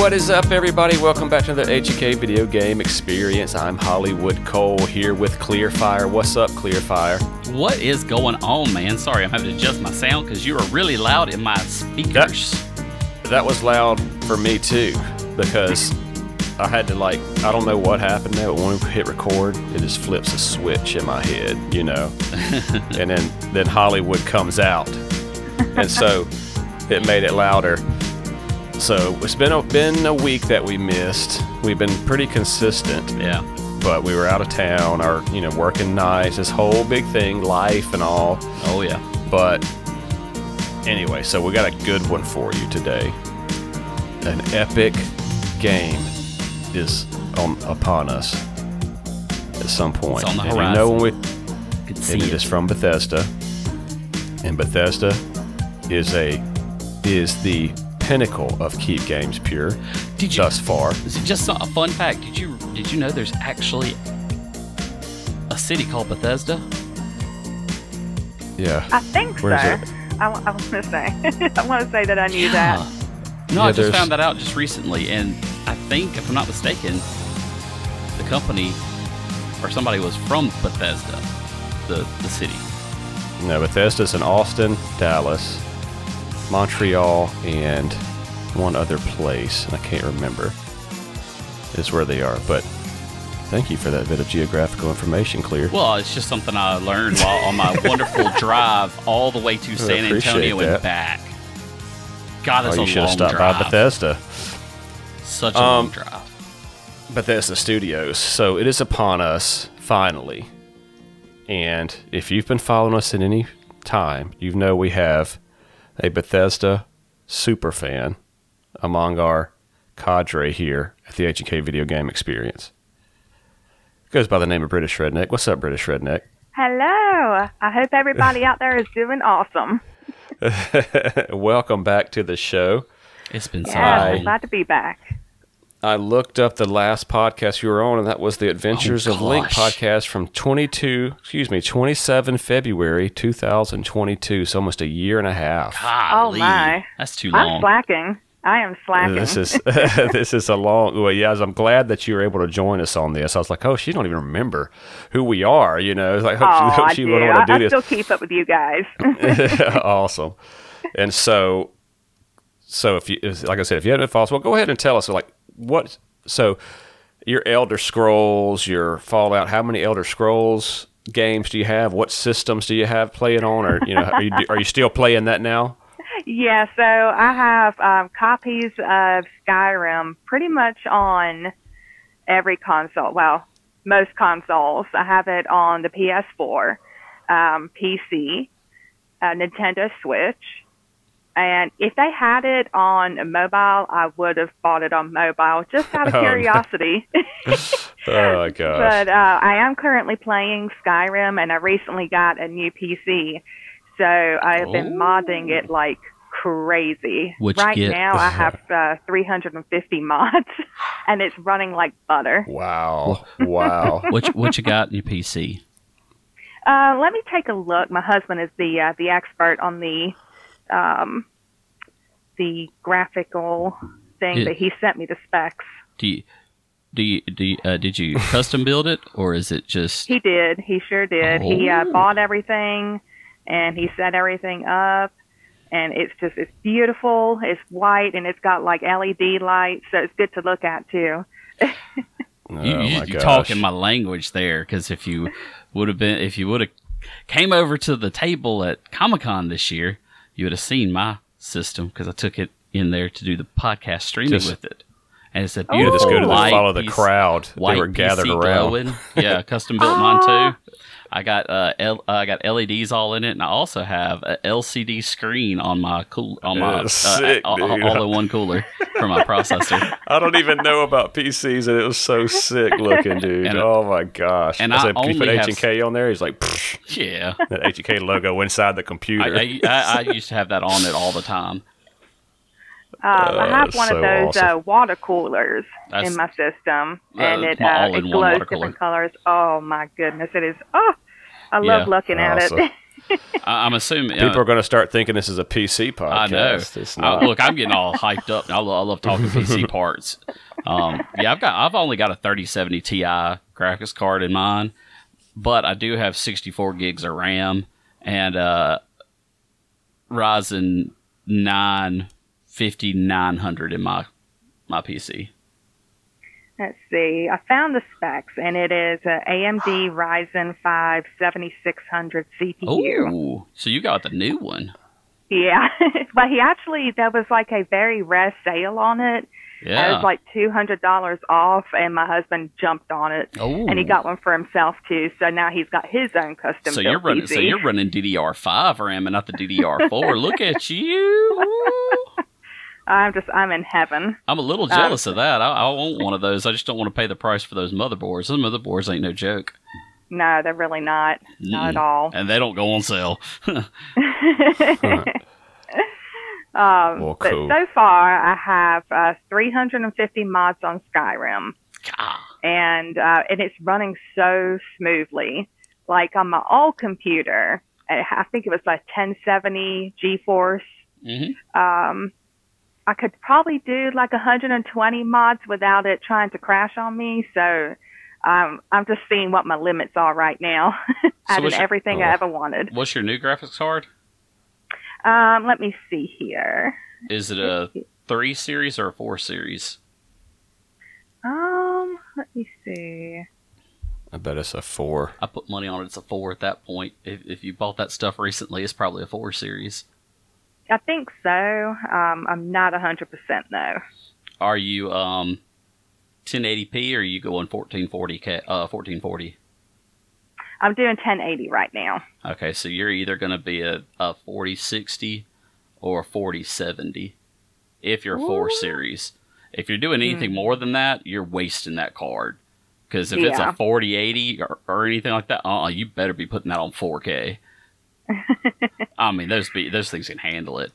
What is up, everybody? Welcome back to the HnK Video Game Experience. I'm Hollywood Cole here with Clearfire. What's up, Clearfire? What is going on, man? Sorry, I'm having to adjust my sound because you are really loud in my speakers. That was loud for me, too, because I had to, I don't know what happened there, but when we hit record, it just flips a switch in my head, you know? And then Hollywood comes out, and so it made it louder. So it's been a week that we missed. We've been pretty consistent. Yeah. But we were out of town, or working nights, this whole big thing, life and all. Oh yeah. But anyway, so we got a good one for you today. An epic game is upon us at some point. It's on the horizon. And it is from Bethesda, and Bethesda is the pinnacle of keep games pure thus far. Is it just a fun fact? Did you know there's actually a city called Bethesda? Yeah. I think so. I was going to say. I want to say that I knew that. No, yeah, I just found that out just recently. And I think, if I'm not mistaken, the company or somebody was from Bethesda, the city. No, Bethesda's in Austin, Dallas, Montreal, and one other place, and I can't remember, is where they are. But thank you for that bit of geographical information, Clear. Well, it's just something I learned while on my wonderful drive all the way to San Antonio and back. God, that's a long drive. You should have stopped by Bethesda. Such a long drive. Bethesda Studios. So it is upon us, finally. And if you've been following us at any time, you know we have a Bethesda superfan among our cadre here at the HnK Video Game Experience. It goes by the name of British Redneck. What's up, British Redneck? Hello. I hope everybody out there is doing awesome. Welcome back to the show. It's been so long. I'm glad to be back. I looked up the last podcast you were on, and that was the Adventures of Link podcast from 27 February 2022. So almost a year and a half. Golly, oh my, that's too long. I am slacking. This is this is a long. Well, yeah, I'm glad that you were able to join us on this. I was like, oh, she don't even remember who we are. It's like, hope she wouldn't want to do this. I still keep up with you guys. Awesome, and so if you, like I said, if you haven't followed us, well, go ahead and tell us what? So, your Elder Scrolls, your Fallout. How many Elder Scrolls games do you have? What systems do you have playing on? Or are you still playing that now? Yeah, so I have copies of Skyrim pretty much on every console. Well, most consoles. I have it on the PS4, PC, Nintendo Switch. And if they had it on mobile, I would have bought it on mobile, just out of curiosity. No. Oh, my gosh. But I am currently playing Skyrim, and I recently got a new PC. So I have been modding it like crazy. Right now, I have 350 mods, and it's running like butter. Wow. What you got in your PC? Let me take a look. My husband is the expert on the graphical thing that he sent me the specs. Did you custom build it, or is it just? He did. He sure did. Oh. He bought everything, and he set everything up, and it's beautiful. It's white, and it's got LED lights, so it's good to look at too. You're talking my language there, because if you would have came over to the table at Comic Con this year, you would have seen my system, because I took it in there to do the podcast streaming with it, and it's a beautiful. Just go to follow the crowd. They were gathered PC around. Glowing. Yeah, custom built mine too. I got LEDs all in it, and I also have an LCD screen on my all-in-one cooler for my processor. I don't even know about PCs, and it was so sick looking, dude. Oh my gosh! And I only put HnK on there. He's like, yeah, that HnK logo inside the computer. I used to have that on it all the time. I have one of those water coolers in my system, and it glows different colors. Oh my goodness, it is! Oh, I love looking at it. I'm assuming people are going to start thinking this is a PC podcast. I know. It's not. Look, I'm getting all hyped up, and I love talking PC parts. I've only got a 3070 Ti graphics card in mine, but I do have 64 gigs of RAM and Ryzen 9 5900 in my PC. Let's see. I found the specs, and it is an AMD Ryzen 5 7600 CPU. Ooh, so you got the new one. Yeah, but there was like a very rare sale on it. Yeah. It was like $200 off, and my husband jumped on it, and he got one for himself too. So now he's got his own custom. So you're running, DDR5 RAM and not the DDR4. Look at you. I'm in heaven. I'm a little jealous of that. I want one of those. I just don't want to pay the price for those motherboards. Those motherboards ain't no joke. No, they're really not. Not at all. And they don't go on sale. But cool. So far, I have 350 mods on Skyrim. And it's running so smoothly. Like on my old computer, I think it was like 1070 GeForce. Mm-hmm. I could probably do like 120 mods without it trying to crash on me. So I'm just seeing what my limits are right now. I did everything I ever wanted. What's your new graphics card? Let me see here. Is it a 3 series or a 4 series? Let me see. I bet it's a 4. I put money on it. It's a 4 at that point. If you bought that stuff recently, it's probably a 4 series. I think so. I'm not 100% though. Are you 1080p or are you going 1440? I'm doing 1080 right now. Okay, so you're either going to be a 4060 or a 4070 if you're 4 series. If you're doing anything more than that, you're wasting that card. Because if it's a 4080 or anything like that, you better be putting that on 4K. I mean, those things can handle it.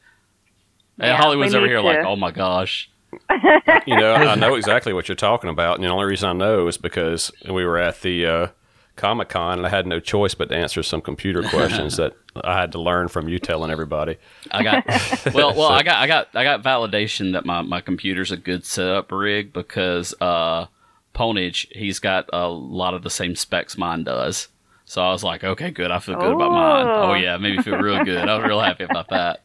Yeah, and Hollywood's over here like, oh my gosh. I know exactly what you're talking about. And the only reason I know is because we were at the Comic Con, and I had no choice but to answer some computer questions that I had to learn from you telling everybody. I got validation that my computer's a good setup rig because Pwnage, he's got a lot of the same specs mine does. So I was like, okay, good. I feel good about mine. Oh yeah, made me feel real good. I was real happy about that.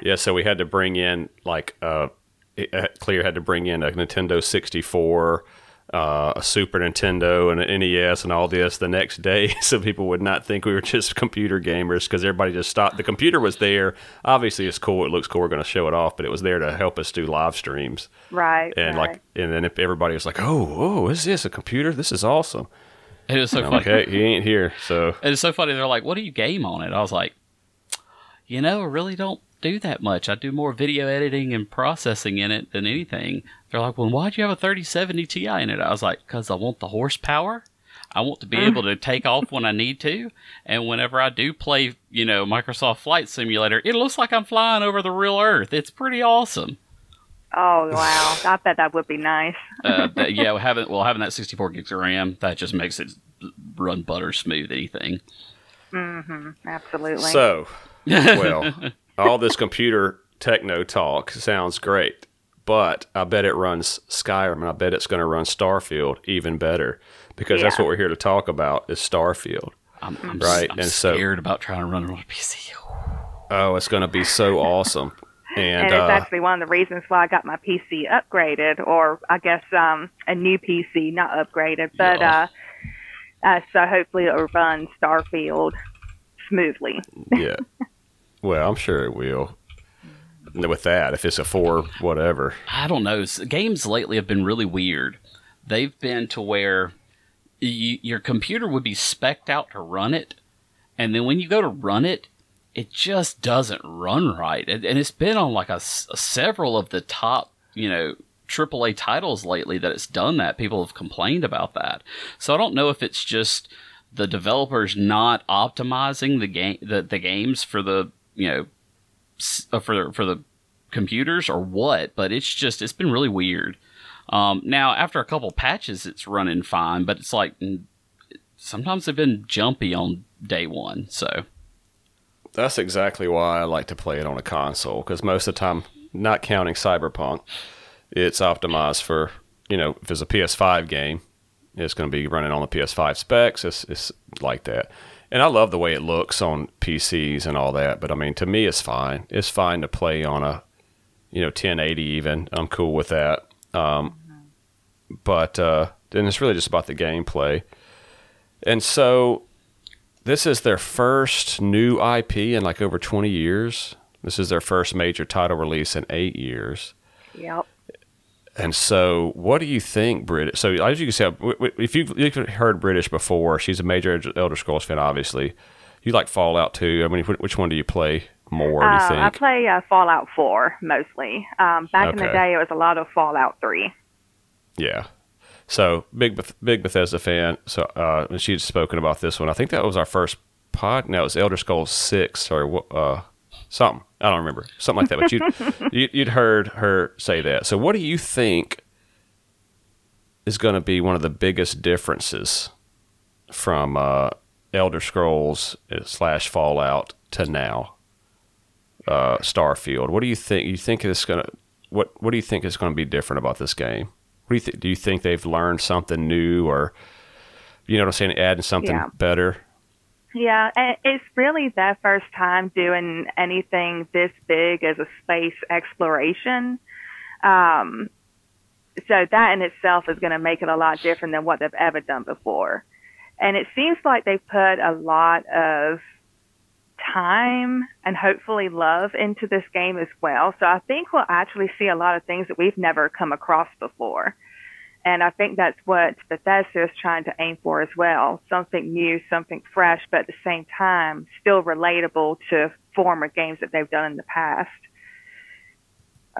Yeah, so we had to bring in Clear had to bring in a Nintendo 64. A Super Nintendo and an NES and all this the next day, so people would not think we were just computer gamers because everybody just stopped. The computer was there. Obviously, it's cool. It looks cool. We're going to show it off, but it was there to help us do live streams. Right. And then if everybody was like, "Oh, is this a computer? This is awesome." It was so funny. Okay, he ain't here, so it's so funny. They're like, "What do you game on it?" I was like, I really don't do that much. I do more video editing and processing in it than anything. They're like, well, why'd you have a 3070 Ti in it? I was like, because I want the horsepower. I want to be able to take off when I need to. And whenever I do play, Microsoft Flight Simulator, it looks like I'm flying over the real Earth. It's pretty awesome. Oh, wow. I bet that would be nice. Having that 64 gigs of RAM, that just makes it run butter smooth anything. Mm-hmm. Absolutely. So, all this computer techno talk sounds great, but I bet it runs Skyrim, and I bet it's going to run Starfield even better because that's what we're here to talk about is Starfield. I'm scared about trying to run it on a PC. Oh, it's going to be so awesome. And it's actually one of the reasons why I got my PC upgraded, or I guess a new PC, not upgraded, but so hopefully it'll run Starfield smoothly. Yeah. Well, I'm sure it will. With that, if it's a 4, whatever. I don't know. Games lately have been really weird. They've been to where your computer would be spec'd out to run it, and then when you go to run it, it just doesn't run right. And it's been on like several of the top, AAA titles lately that it's done that. People have complained about that. So I don't know if it's just the developers not optimizing the games for the... for the computers or what, but it's been really weird. Now after a couple patches, it's running fine, but it's like sometimes they've been jumpy on day one. So that's exactly why I like to play it on a console, because most of the time, not counting Cyberpunk, it's optimized for, you know, if it's a PS5 game, it's going to be running on the PS5 specs. It's like that. And I love the way it looks on PCs and all that, but I mean, to me, it's fine. It's fine to play on a, you know, 1080 even. I'm cool with that. But then it's really just about the gameplay. And so this is their first new IP in like over 20 years. This is their first major title release in 8 years. Yep. And so, what do you think, British? So, as you can see, if you've heard British before, she's a major Elder Scrolls fan, obviously. You like Fallout too. I mean, which one do you play more, do you think? I play Fallout 4, mostly. Back in the day, it was a lot of Fallout 3. Yeah. So, big Bethesda fan. So, she'd spoken about this one. I think that was our first pod. No, it was Elder Scrolls 6 or something. I don't remember. Something like that. But you'd heard her say that. So what do you think is going to be one of the biggest differences from Elder Scrolls / Fallout to now, Starfield? What do you think? What do you think is going to be different about this game? What do you think? Do you think they've learned something new, or, you know what I'm saying, adding something better? Yeah, it's really that first time doing anything this big as a space exploration. So that in itself is going to make it a lot different than what they've ever done before. And it seems like they've put a lot of time and hopefully love into this game as well. So I think we'll actually see a lot of things that we've never come across before. And I think that's what Bethesda is trying to aim for as well. Something new, something fresh, but at the same time, still relatable to former games that they've done in the past.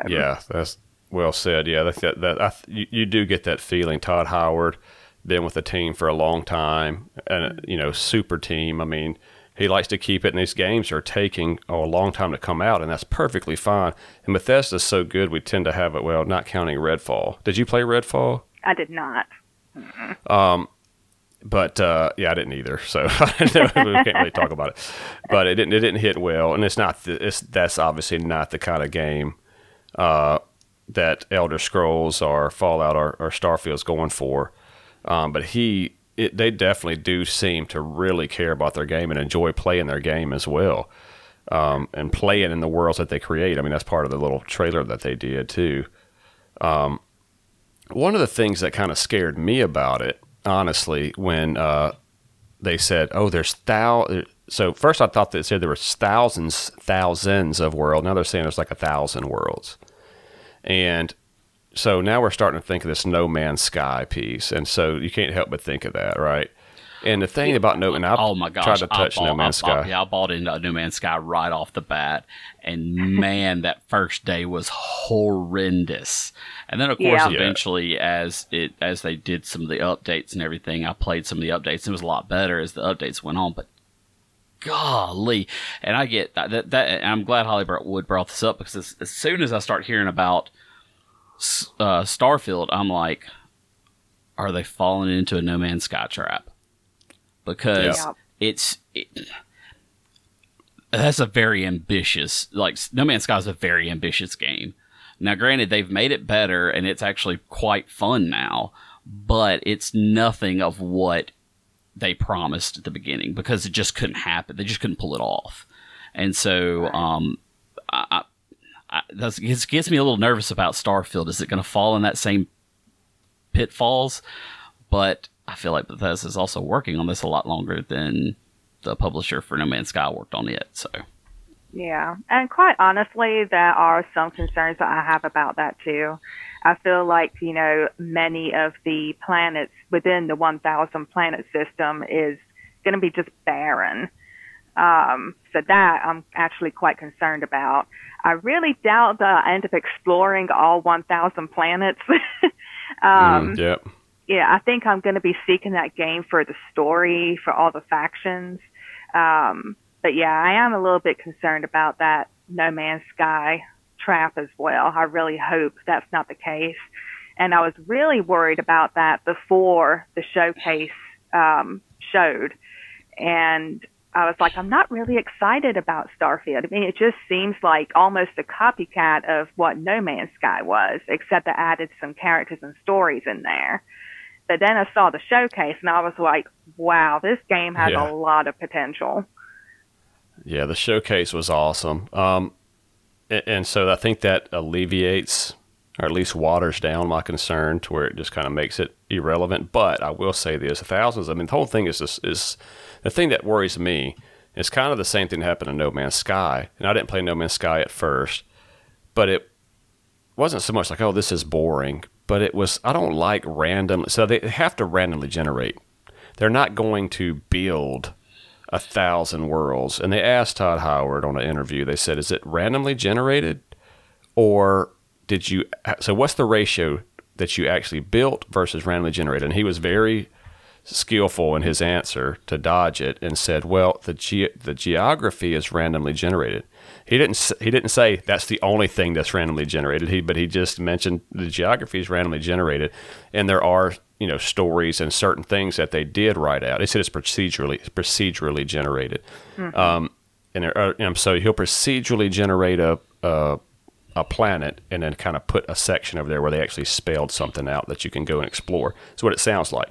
Yeah, that's well said. Yeah, you do get that feeling. Todd Howard, been with the team for a long time, and, you know, super team. I mean, he likes to keep it, and these games are taking a long time to come out, and that's perfectly fine. And Bethesda's so good, we tend to have it, well, not counting Redfall. Did you play Redfall? I did not. Mm-hmm. But I didn't either. So we can't really talk about it. But it didn't hit well, and that's obviously not the kind of game that Elder Scrolls or Fallout or Starfield's going for. But they definitely do seem to really care about their game and enjoy playing their game as well, and playing in the worlds that they create. I mean, that's part of the little trailer that they did too. One of the things that kind of scared me about it, honestly, when they said, "Oh, there's thousands." So first, I thought they said there were thousands of worlds. Now they're saying there's like 1,000 worlds, and so now we're starting to think of this No Man's Sky piece, and so you can't help but think of that, right? And the thing about No Man's Sky, No Man's Sky. Yeah, I bought into No Man's Sky right off the bat, and man, that first day was horrendous. And then, of course, eventually, as they did some of the updates and everything, I played some of the updates. It was a lot better as the updates went on, but golly, and I get that and I'm glad Holly Wood brought this up, because as soon as I start hearing about Starfield, I'm like, are they falling into a No Man's Sky trap? Because that's a very ambitious, like, No Man's Sky is a very ambitious game. Now, granted, they've made it better, and it's actually quite fun now, but it's nothing of what they promised at the beginning, because it just couldn't happen. They just couldn't pull it off. And so, it gets me a little nervous about Starfield. Is it going to fall in that same pitfalls? But I feel like Bethesda is also working on this a lot longer than the publisher for No Man's Sky worked on it. So, yeah, and quite honestly, there are some concerns that I have about that too. I feel like, you know, many of the planets within the 1,000 planet system is going to be just barren. So that I'm actually quite concerned about. I really doubt that I end up exploring all 1,000 planets. Yeah, I think I'm going to be seeking that game for the story, for all the factions. But yeah, I am a little bit concerned about that No Man's Sky trap as well. I really hope that's not the case. And I was really worried about that before the showcase showed. And I was like, I'm not really excited about Starfield. I mean, it just seems like almost a copycat of what No Man's Sky was, except I added some characters and stories in there. But then I saw the showcase, and I was like, wow, this game has a lot of potential. Yeah, the showcase was awesome. And so I think that alleviates, or at least waters down my concern to where it just kind of makes it irrelevant. But I will say this, the whole thing is this, is the thing that worries me. It's kind of the same thing that happened in No Man's Sky. And I didn't play No Man's Sky at first, but it wasn't so much like, oh, this is boring. But it was, I don't like random. So they have to randomly generate. They're not going to build 1,000 worlds. And they asked Todd Howard on an interview, they said, is it randomly generated? Or did you, so what's the ratio that you actually built versus randomly generated? And he was very skillful in his answer to dodge it and said, well, the geography is randomly generated. He didn't say that's the only thing that's randomly generated. But he just mentioned the geography is randomly generated, and there are, you know, stories and certain things that they did write out. He said it's procedurally generated. Mm-hmm. So he'll procedurally generate a planet and then kind of put a section over there where they actually spelled something out that you can go and explore. That's what it sounds like.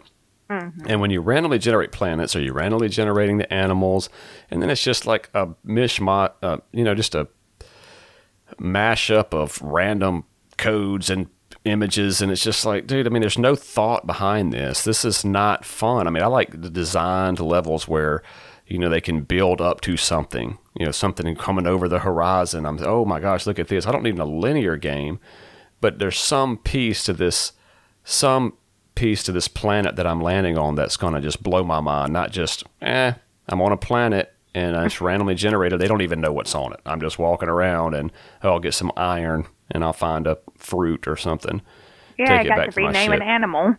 Mm-hmm. And when you randomly generate planets, are you randomly generating the animals? And then it's just like a mishmash, just a mashup of random codes and images. And it's just like, dude, I mean, there's no thought behind this. This is not fun. I mean, I like the designed levels where, you know, they can build up to something, you know, something coming over the horizon. I'm, oh my gosh, look at this. I don't need a linear game, but there's some piece to this planet that I'm landing on that's going to just blow my mind. Not just, I'm on a planet and it's randomly generated. They don't even know what's on it. I'm just walking around and I'll get some iron and I'll find a fruit or something. Yeah, take I it got back to rename an animal.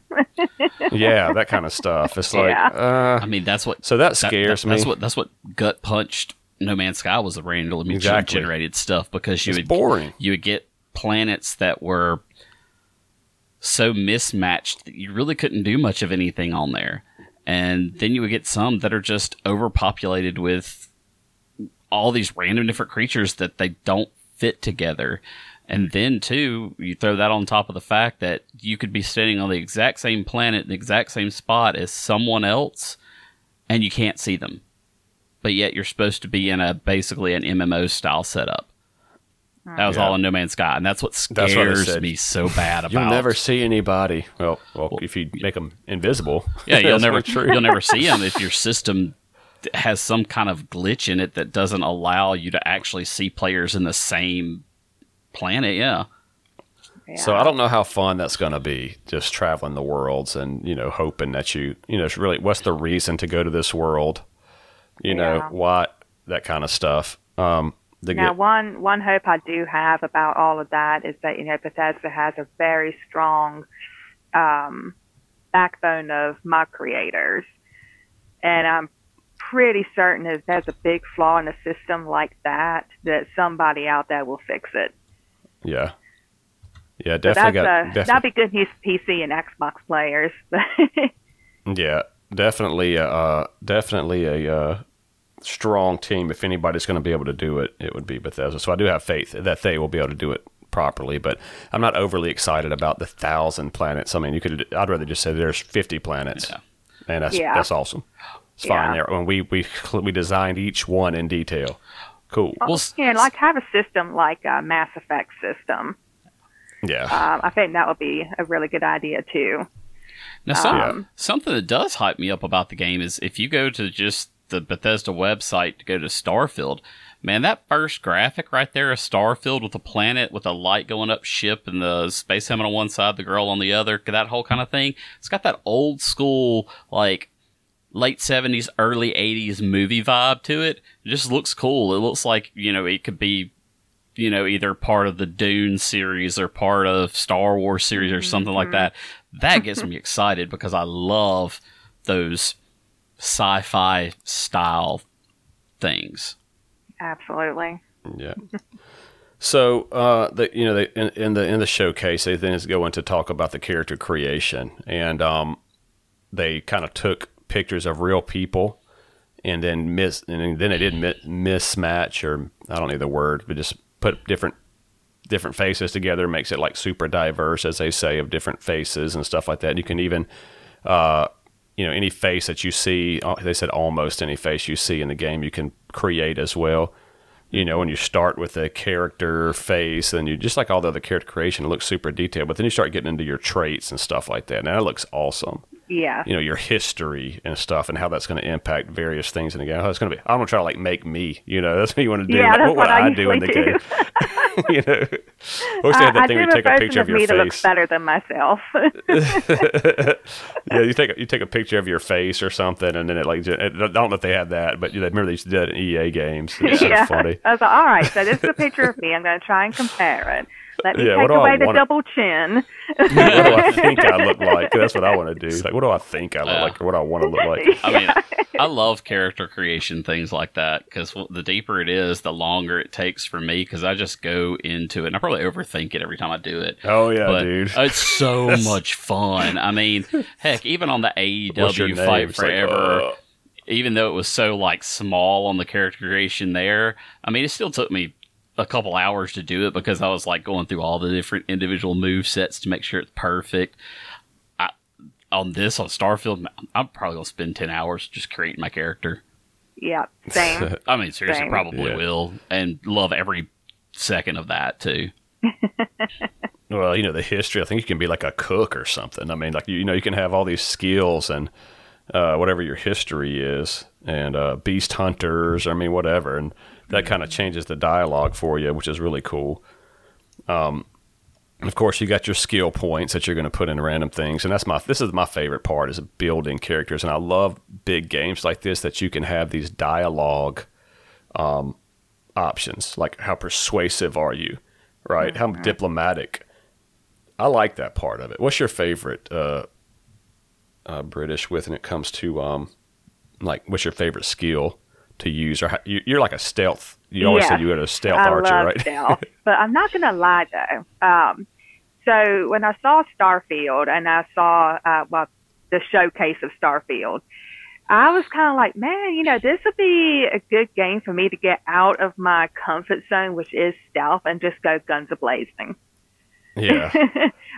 Yeah, that kind of stuff. It's like, I mean, that's what. So that scares me. That's what gut punched No Man's Sky was the random generated stuff, because you would get planets that were so mismatched that you really couldn't do much of anything on there. And then you would get some that are just overpopulated with all these random different creatures that they don't fit together. And then, too, you throw that on top of the fact that you could be standing on the exact same planet, the exact same spot as someone else, and you can't see them. But yet you're supposed to be in a basically an MMO-style setup. That was all in No Man's Sky, and that's what scares me so bad about. You'll never see anybody. Well, if you make them invisible, yeah, you'll never see them if your system has some kind of glitch in it that doesn't allow you to actually see players in the same planet. Yeah. So I don't know how fun that's going to be, just traveling the worlds and, you know, hoping that you know, it's really, what's the reason to go to this world? You know, what, that kind of stuff. Now, one hope I do have about all of that is that, you know, Bethesda has a very strong backbone of mod creators. And I'm pretty certain if there's a big flaw in a system like that somebody out there will fix it. Yeah. Yeah, definitely. That'd be good news for PC and Xbox players. Yeah, definitely a strong team. If anybody's going to be able to do it, it would be Bethesda. So I do have faith that they will be able to do it properly, but I'm not overly excited about the 1,000 planets. I mean, I'd rather just say there's 50 planets, and that's awesome. It's fine there. When we designed each one in detail. Cool. Well, like have a system like a Mass Effect system. Yeah. I think that would be a really good idea too. Now, something that does hype me up about the game is if you go to just the Bethesda website to go to Starfield, man, that first graphic right there of Starfield with a planet with a light going up ship and the space helmet on one side, the girl on the other, that whole kind of thing. It's got that old school, like, late 70s, early 80s movie vibe to it. It just looks cool. It looks like, you know, it could be, you know, either part of the Dune series or part of Star Wars series or something like that. That gets me excited because I love those sci-fi style things. Absolutely. Yeah. So, in the showcase, they then is going to talk about the character creation, and they kind of took pictures of real people and then mismatch, or I don't know the word, but just put different faces together, makes it like super diverse, as they say, of different faces and stuff like that. And you can even, any face that you see, they said almost any face you see in the game, you can create as well. You know, when you start with a character face, and you just like all the other character creation, it looks super detailed, but then you start getting into your traits and stuff like that. Now it looks awesome. Yeah. You know, your history and stuff and how that's going to impact various things in the game. Oh, it's going to be, I'm going to try to like make me, you know, that's what you want to do. Yeah, like, that's what I do in the game. You know, always had that thing where you take a picture of your face. I do a version of me that looks better than myself. Yeah, you take a picture of your face or something, and then it like, I don't know if they had that, but remember they used to do that in EA games. It's so funny. I was like, all right, so this is a picture of me. I'm going to try and compare it. Let me take away the double chin. What do I think I look like? That's what I want to do. Like, what do I think I look like, or what I want to look like? I mean, I love character creation things like that, because the deeper it is, the longer it takes for me, because I just go into it, and I probably overthink it every time I do it. Oh, yeah, but dude. It's so much fun. I mean, heck, even on the AEW Fight Forever... Like, even though it was so like small on the character creation there, I mean, it still took me a couple hours to do it, because I was like going through all the different individual move sets to make sure it's perfect. On Starfield, I'm probably gonna spend 10 hours just creating my character. Yeah, same. I mean, seriously, probably will, and love every second of that too. Well, the history. I think you can be like a cook or something. I mean, like you can have all these skills and whatever your history is, and beast hunters. I mean, whatever. And that kind of changes the dialogue for you, which is really cool. Of course, you got your skill points that you're going to put in random things, and this is my favorite part, is building characters. And I love big games like this that you can have these dialogue options, like how persuasive are you, right? Mm-hmm. How diplomatic. I like that part of it. What's your favorite British with when it comes to like what's your favorite skill to use, or you're like a stealth. You always said you were a stealth archer, right? Stealth, but I'm not going to lie though. So when I saw Starfield and I saw the showcase of Starfield, I was kind of like, man, this would be a good game for me to get out of my comfort zone, which is stealth, and just go guns a-blazing. Yeah,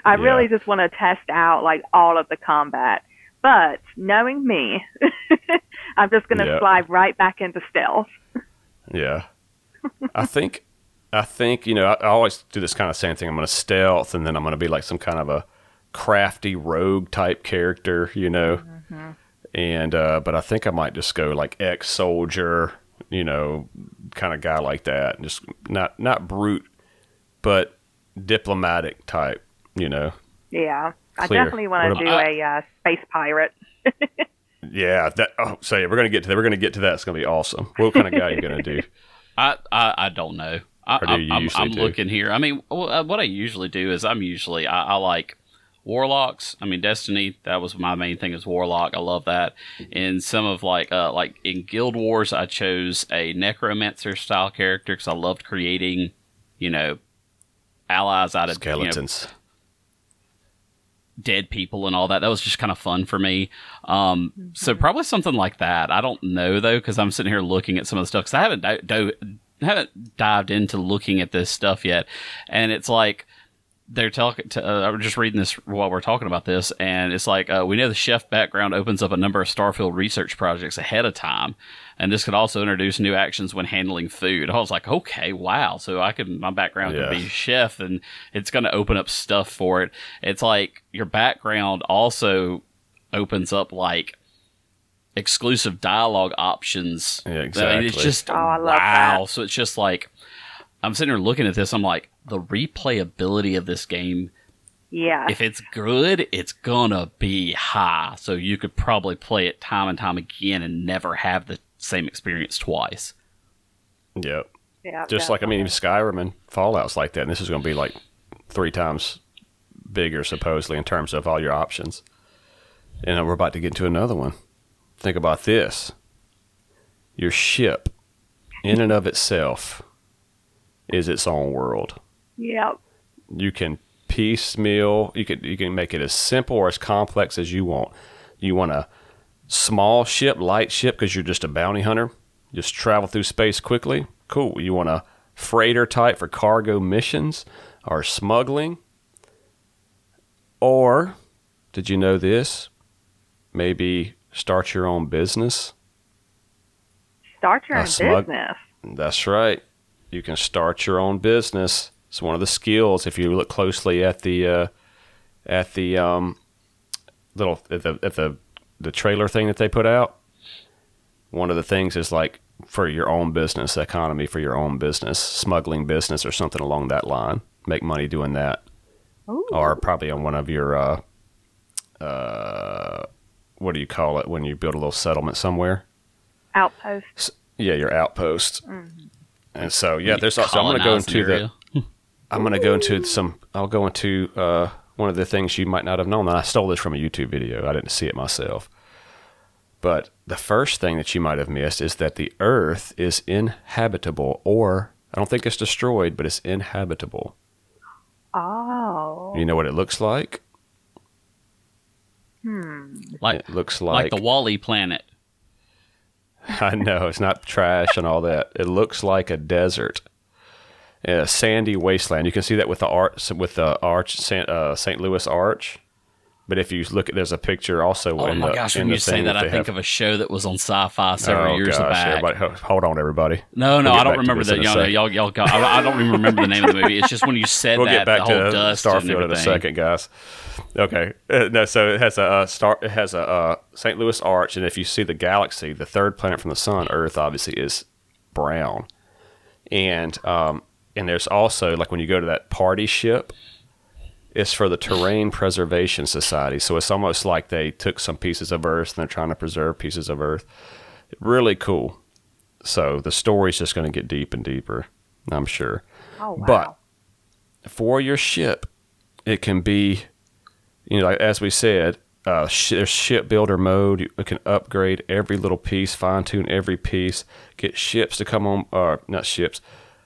I really just want to test out like all of the combat. But knowing me, I'm just going to slide right back into stealth. Yeah. I think, I always do this kind of same thing. I'm going to stealth, and then I'm going to be like some kind of a crafty rogue type character, Mm-hmm. And, but I think I might just go like ex-soldier, kind of guy like that. Just not brute, but diplomatic type, Yeah. Clear. I definitely want to do a space pirate. Yeah. We're going to get to that. We're going to get to that. It's going to be awesome. What kind of guy are you going to do? I don't know. I'm looking here. I mean, what I usually do is I like warlocks. I mean, Destiny, that was my main thing, is warlock. I love that. In some of like in Guild Wars, I chose a necromancer style character because I loved creating, allies out of skeletons. Dead people and all that was just kind of fun for me, so probably something like that. I don't know though, because I'm sitting here looking at some of the stuff, because I haven't dived into looking at this stuff yet, and it's like they're talking to I'm just reading this while we're talking about this, and it's like we know the chef background opens up a number of Starfield research projects ahead of time, and this could also introduce new actions when handling food. I was like, okay, wow, so my background could be chef, and it's going to open up stuff for it. It's like your background also opens up like exclusive dialogue options. Yeah, exactly. I mean, it's just I love that. So it's just like I'm sitting here looking at this. I'm like, the replayability of this game. Yeah. If it's good, it's gonna be high. So you could probably play it time and time again and never have the same experience twice. Yep. Yeah. Just definitely. Like, I mean, even Skyrim and Fallout's like that, and this is going to be like 3 times bigger supposedly in terms of all your options. And we're about to get into another one. Think about this. Your ship, in and of itself, is its own world. Yep. You can piecemeal. You can make it as simple or as complex as you want. You want to small ship, light ship, because you're just a bounty hunter, just travel through space quickly. Cool. You want a freighter type for cargo missions or smuggling? Or, did you know this? Maybe start your own business. Start your own business. That's right. You can start your own business. It's one of the skills. If you look closely at the trailer thing that they put out, one of the things is like for your own business, economy for your own business, smuggling business or something along that line. Make money doing that. Ooh. Or probably on one of your, what do you call it when you build a little settlement somewhere? Outpost. Yeah, your outpost. Mm-hmm. And so, yeah, there's also, I'll go into one of the things you might not have known. And I stole this from a YouTube video. I didn't see it myself. But the first thing that you might have missed is that the Earth is inhabitable, or I don't think it's destroyed, but it's inhabitable. Oh. You know what it looks like? It looks like the Wall-E planet. I know, it's not trash and all that. It looks like a desert, a sandy wasteland. You can see that with the arch, Saint Louis Arch. But if you look at, there's a picture also. Oh my gosh! When you say that, I think of a show that was on Sci-Fi several years back. Hold on, everybody. No, I don't remember that. Y'all go. I don't even remember the name of the movie. It's just when you said that, the whole dust. Starfield in a second, guys. Okay, so it has a Saint Louis Arch, and if you see the galaxy, the third planet from the sun, Earth obviously is brown, and there's also, like, when you go to that party ship. It's for the Terrain Preservation Society. So it's almost like they took some pieces of Earth and they're trying to preserve pieces of Earth. Really cool. So the story's just going to get deep and deeper, I'm sure. Oh, wow. But for your ship, it can be, like as we said, there's shipbuilder mode. You can upgrade every little piece, fine-tune every piece, get ships to come on, or not ships,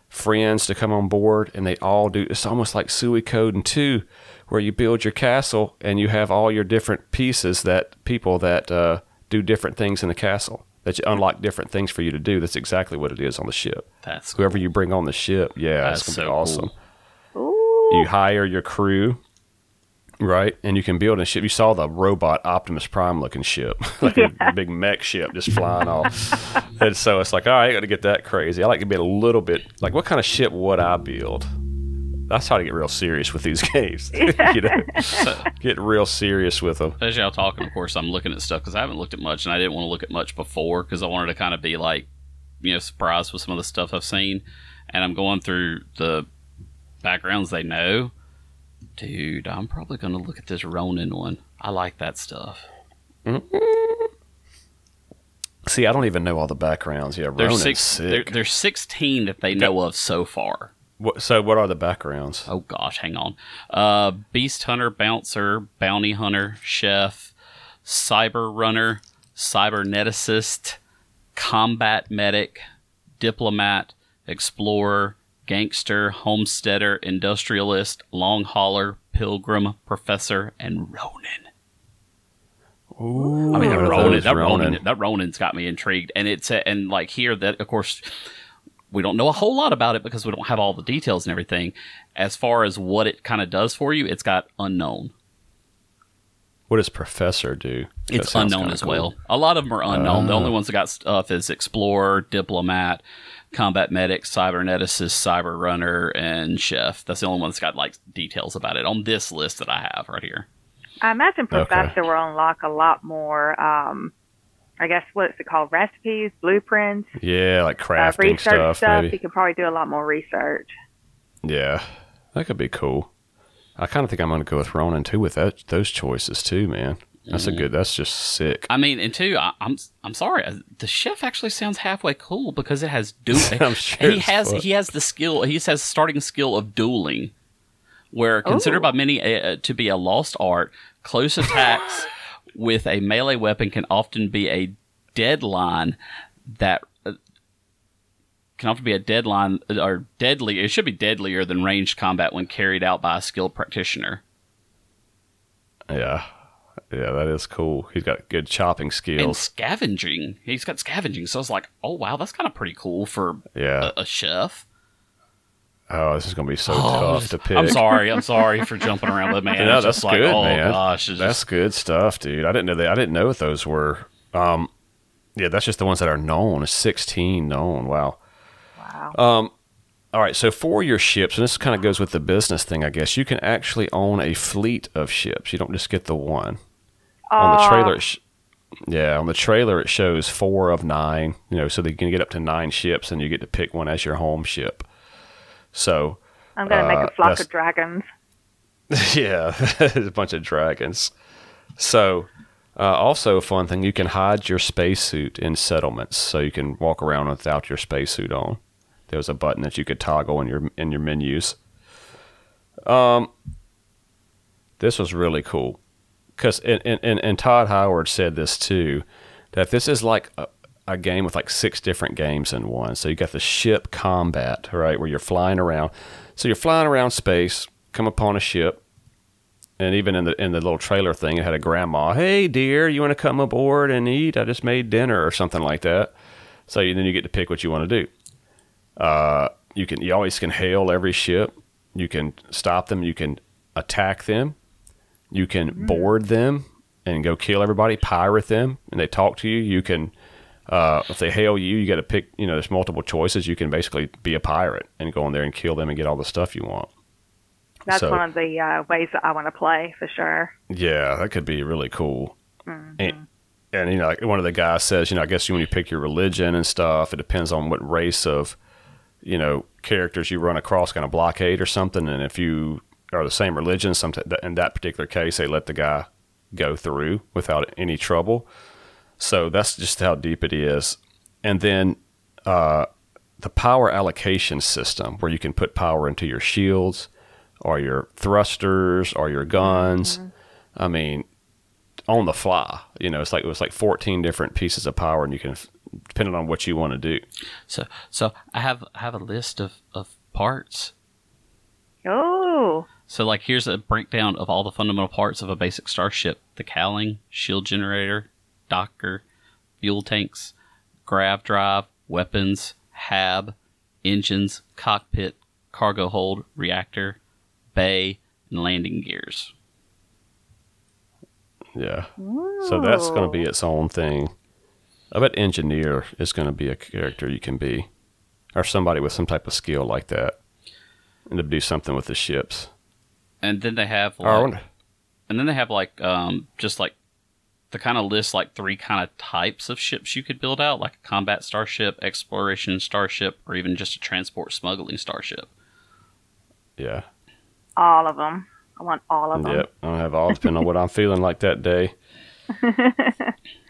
friends to come on board, and they all do. It's almost like Suikoden 2, where you build your castle and you have all your different pieces that do different things in the castle, that you unlock different things for you to do. That's exactly what it is on the ship. That's whoever you bring on the ship. Yeah, that's gonna be awesome. Cool. You hire your crew, right? And you can build a ship. You saw the robot Optimus Prime looking ship, like a big mech ship just flying off. And so it's like, all right, I got to get that crazy. I like to be a little bit like, what kind of ship would I build? That's how to get real serious with these games. Get real serious with them. As y'all talking, of course, I'm looking at stuff because I haven't looked at much, and I didn't want to look at much before because I wanted to kind of be like, surprised with some of the stuff I've seen. And I'm going through the backgrounds they know. Dude, I'm probably going to look at this Ronin one. I like that stuff. Mm-hmm. See, I don't even know all the backgrounds. Yeah, Ronin's sick. There's 16 that they know of so far. So what are the backgrounds? Oh, gosh, hang on. Beast Hunter, Bouncer, Bounty Hunter, Chef, Cyber Runner, Cyberneticist, Combat Medic, Diplomat, Explorer, Gangster, Homesteader, Industrialist, Long Hauler, Pilgrim, Professor, and Ronin. Ooh, I mean, that Ronin's got me intrigued, and it's here that, of course, we don't know a whole lot about it because we don't have all the details and everything. As far as what it kind of does for you, it's got unknown. What does Professor do? It's unknown as well. A lot of them are unknown. The only ones that got stuff is Explorer, Diplomat, Combat Medic, Cyberneticist, Cyber Runner, and Chef. That's the only one that's got like details about it on this list that I have right here. I imagine Professor will unlock a lot more, I guess, what's it called? Recipes, blueprints. Yeah, like crafting stuff. Maybe. You could probably do a lot more research. Yeah, that could be cool. I kind of think I'm going to go with Ronin, too, with those choices, too, man. That's that's just sick. I mean, and too, I'm sorry, the chef actually sounds halfway cool because it has dueling. I'm sure he has the skill, he has starting skill of dueling. Where considered by many to be a lost art, close attacks with a melee weapon can often be a deadline or deadly. It should be deadlier than ranged combat when carried out by a skilled practitioner. Yeah, Yeah, that is cool. He's got good chopping skills. And scavenging. He's got scavenging. So I was like, oh, wow, that's kind of pretty cool for a chef. Oh, this is going to be so tough to pick. I'm sorry for jumping around, but man, no, that's good, like, oh, man. Gosh, that's good stuff, dude. I didn't know that. I didn't know what those were. Yeah, that's just the ones that are known. 16 known. Wow. All right, so for your ships, and this kind of goes with the business thing, I guess, you can actually own a fleet of ships. You don't just get the one. On the trailer, on the trailer it shows 4 of 9. You know, so they can get up to 9 ships, and you get to pick one as your home ship. So I'm gonna make a flock of dragons. Yeah, a bunch of dragons. So also a fun thing, you can hide your spacesuit in settlements, so you can walk around without your spacesuit on. There was a button that you could toggle in your menus. This was really cool. Because, and Todd Howard said this too, that this is like a game with like 6 different games in one. So you got the ship combat, right, where you're flying around. So you're flying around space, come upon a ship, and even in the little trailer thing, it had a grandma, hey, dear, you want to come aboard and eat? I just made dinner or something like that. So then you get to pick what you want to do. You always can hail every ship. You can stop them. You can attack them. You can board them and go kill everybody, pirate them, and they talk to you. You can, if they hail you, you got to pick, you know, there's multiple choices. You can basically be a pirate and go in there and kill them and get all the stuff you want. That's one of the ways that I want to play for sure. Yeah, that could be really cool. Mm-hmm. And, you know, like one of the guys says, you know, I guess when you pick your religion and stuff, it depends on what race of, you know, characters you run across, kind of blockade or something. And if you are the same religion, in that particular case, they let the guy go through without any trouble. So that's just how deep it is. And then the power allocation system, where you can put power into your shields or your thrusters or your guns. Mm-hmm. I mean, on the fly, you know, it was like 14 different pieces of power, and you can, depending on what you want to do. So I have a list of parts. Oh. So like, here's a breakdown of all the fundamental parts of a basic starship: the cowling, shield generator, docker, fuel tanks, grav drive, weapons, hab, engines, cockpit, cargo hold, reactor, bay, and landing gears. Yeah. Ooh. So that's going to be its own thing. I bet engineer is going to be a character you can be, or somebody with some type of skill like that, and to do something with the ships. And then they have just like the kind of list, like 3 kind of types of ships you could build out, like a combat starship, exploration starship, or even just a transport smuggling starship. Yeah. All of them. I want all of them. Yep, I have all, depending on what I'm feeling like that day.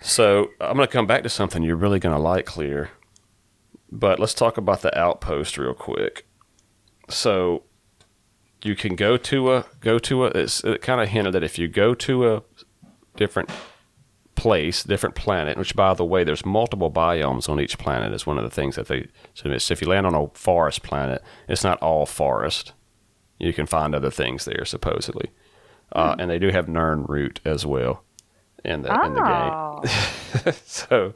So I'm going to come back to something you're really going to like, Clear. But let's talk about the outpost real quick. So you can go to a. It kind of hinted that if you go to a different place, different planet, which by the way, there's multiple biomes on each planet. Is one of the things that they submit. So if you land on a forest planet, it's not all forest. You can find other things there, supposedly. And they do have Nern Root as well in the game. So,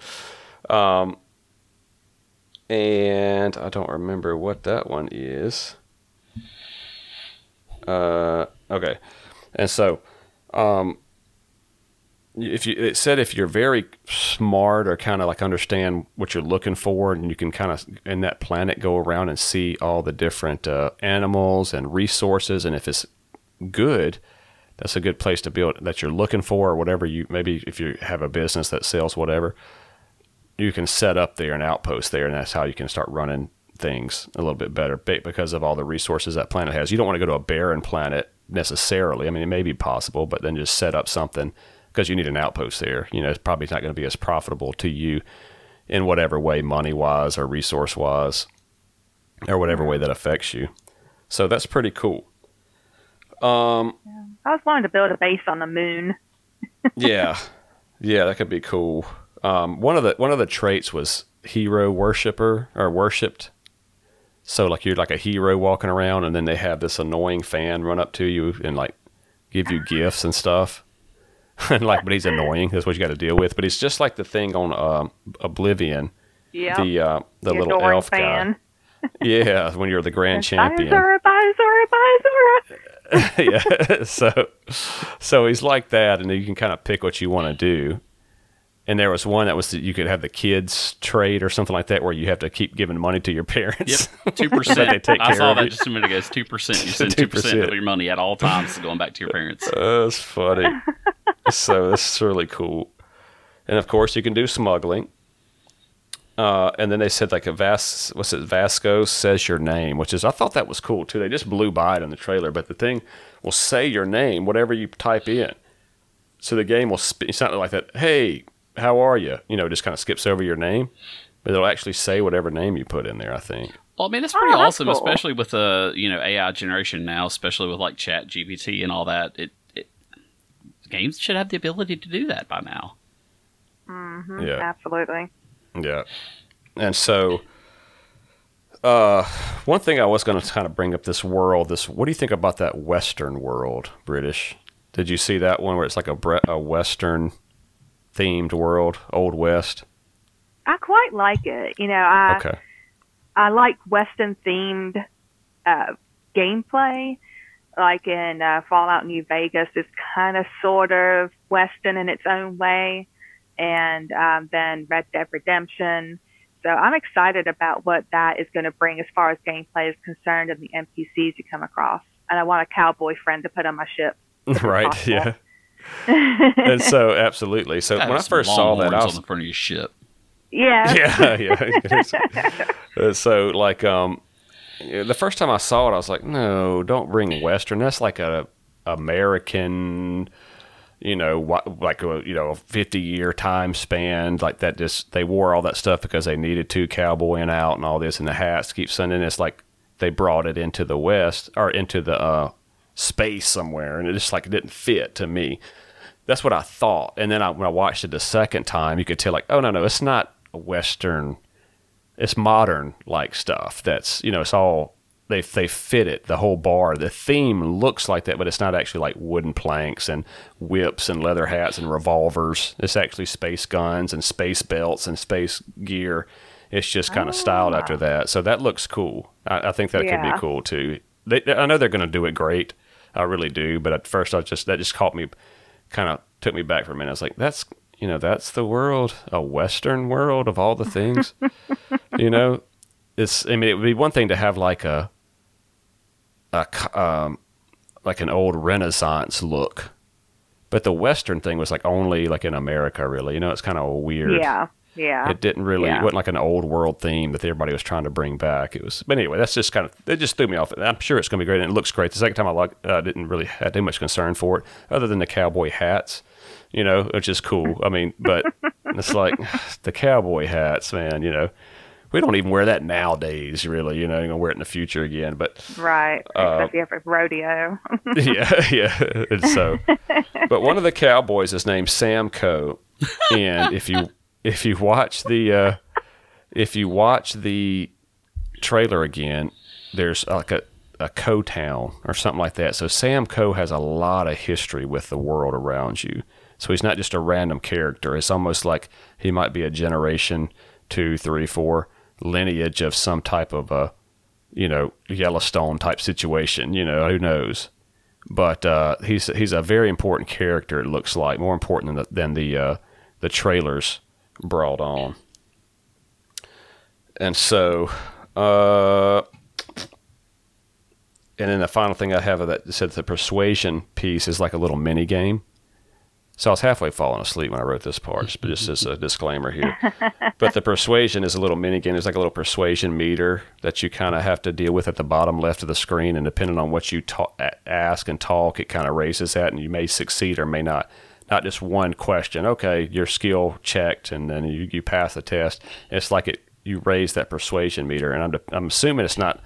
and I don't remember what that one is. Okay. And so, if you're very smart or kind of like understand what you're looking for, and you can kind of in that planet go around and see all the different animals and resources, and if it's good, that's a good place to build that you're looking for, or whatever you, maybe if you have a business that sells whatever, you can set up there an outpost there, and that's how you can start running things a little bit better because of all the resources that planet has. You don't want to go to a barren planet necessarily. I mean, it may be possible, but then just set up something, because you need an outpost there. You know, it's probably not going to be as profitable to you in whatever way, money-wise or resource-wise, or whatever way that affects you. So that's pretty cool. I was wanting to build a base on the moon. Yeah, that could be cool. One of the traits was hero worshiper, or worshipped. So like you're like a hero walking around, and then they have this annoying fan run up to you and like give you gifts and stuff. But he's annoying. That's what you got to deal with. But it's just like the thing on Oblivion. Yeah. The your little elf fan. Guy. Yeah, when you're the grand champion. Yeah. So he's like that, and you can kind of pick what you want to do. And there was one that was you could have the kids trade or something like that, where you have to keep giving money to your parents. Yep, 2%. I saw that just a minute ago. It's 2%. You send 2% of your money at all times going back to your parents. That's funny. So that's really cool. And of course, you can do smuggling. And then they said like Vasco says your name, which is I thought that was cool too. They just blew by it in the trailer, but the thing will say your name whatever you type in. So the game will it's not like that. Hey. How are you? You know, it just kind of skips over your name, but it'll actually say whatever name you put in there, I think. Well, I mean, that's pretty awesome, cool. Especially with the AI generation now, especially with like ChatGPT and all that. It games should have the ability to do that by now. Mm-hmm, yeah, absolutely. Yeah, and so one thing I was going to kind of bring up this world. What do you think about that Western world, British? Did you see that one where it's like a Western themed world, Old West? I quite like it. I like Western themed gameplay. Like in Fallout New Vegas, it's kind of sort of Western in its own way. And then Red Dead Redemption. So I'm excited about what that is going to bring as far as gameplay is concerned and the NPCs you come across. And I want a cowboy friend to put on my ship. Right, yeah. And so, absolutely. So when I first saw that, I was on the front of your ship. Yeah. So, like, the first time I saw it, I was like, "No, don't bring Western. That's like a American, a 50-year time span like that. Just they wore all that stuff because they needed to, cowboying out and all this, and the hats keep sending. It's like they brought it into the West or into the." Space somewhere, and it just like didn't fit to me. That's what I thought. And then when I watched it the second time, you could tell like, oh no, it's not a Western. It's modern like stuff. That's it's all they fit it. The whole bar, the theme looks like that, but it's not actually like wooden planks and whips and leather hats and revolvers. It's actually space guns and space belts and space gear. It's just kind of styled after that. So that looks cool. I think that could be cool too. I know they're going to do it great. I really do, but at first that just caught me, kind of took me back for a minute. I was like, that's the world, a Western world of all the things. It would be one thing to have like like an old Renaissance look, but the Western thing was like only like in America, really. It's kind of weird. Yeah. It didn't really. Yeah. It wasn't like an old world theme that everybody was trying to bring back. It was, but anyway, that's just kind of. It just threw me off. I'm sure it's going to be great, and it looks great. The second time I didn't really have too much concern for it, other than the cowboy hats, which is cool. I mean, but it's like the cowboy hats, man. We don't even wear that nowadays, really. You're gonna wear it in the future again, but right. Except you have a rodeo. yeah. And so, but one of the cowboys is named Sam Coe, and if you watch the trailer again, there's like a Coe town or something like that. So Sam Coe has a lot of history with the world around you. So he's not just a random character. It's almost like he might be a generation 2, 3, 4 lineage of some type of a Yellowstone type situation. Who knows? But he's a very important character. It looks like more important than the trailers brought on. And so and then the final thing I have of that said the persuasion piece is like a little mini game. So I was halfway falling asleep when I wrote this part, but just as a disclaimer here. But the persuasion is a little mini game. There's like a little persuasion meter that you kind of have to deal with at the bottom left of the screen, and depending on what you ask and talk, it kind of raises that, and you may succeed or may not. Not just one question. Okay, your skill checked, and then you pass the test. It's like you raise that persuasion meter, and I'm assuming it's not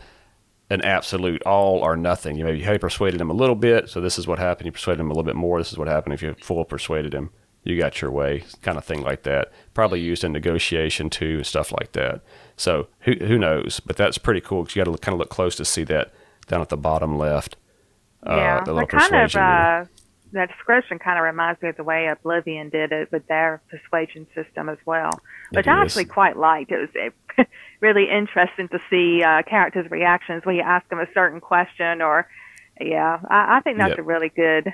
an absolute all or nothing. You maybe you persuaded him a little bit, so this is what happened. You persuaded him a little bit more. This is what happened. If you full persuaded him, you got your way, kind of thing like that. Probably used in negotiation too and stuff like that. So who knows? But that's pretty cool because you got to kind of look close to see that down at the bottom left. The little persuasion meter. that description kind of reminds me of the way Oblivion did it with their persuasion system as well, which I actually quite liked. It was really interesting to see characters' reactions when you ask them a certain question, or I think that's a really good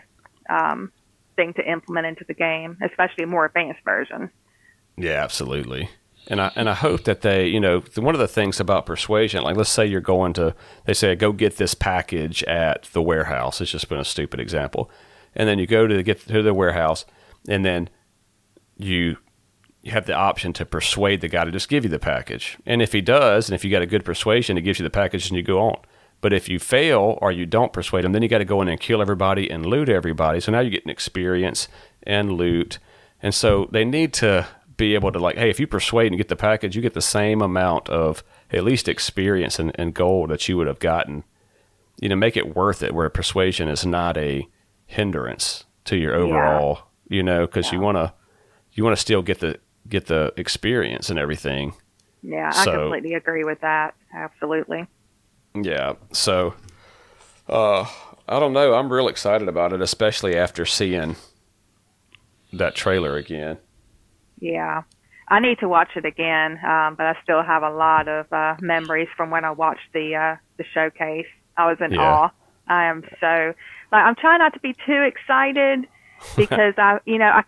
thing to implement into the game, especially a more advanced version. Yeah, absolutely. And I hope that they, one of the things about persuasion, like let's say you're going to, they say, go get this package at the warehouse. It's just been a stupid example. And then you go to get to the warehouse, and then you have the option to persuade the guy to just give you the package. And if he does, and if you got a good persuasion, it gives you the package and you go on. But if you fail or you don't persuade him, then you got to go in and kill everybody and loot everybody. So now you get an experience and loot. And so they need to be able to, like, hey, if you persuade and get the package, you get the same amount of at least experience and gold that you would have gotten. Make it worth it where persuasion is not a hindrance to your overall, because you want to still get the experience and everything. Yeah, so, I completely agree with that. Absolutely. Yeah. So, I don't know. I'm real excited about it, especially after seeing that trailer again. Yeah, I need to watch it again, but I still have a lot of memories from when I watched the showcase. I was in awe. I am so I'm trying not to be too excited because I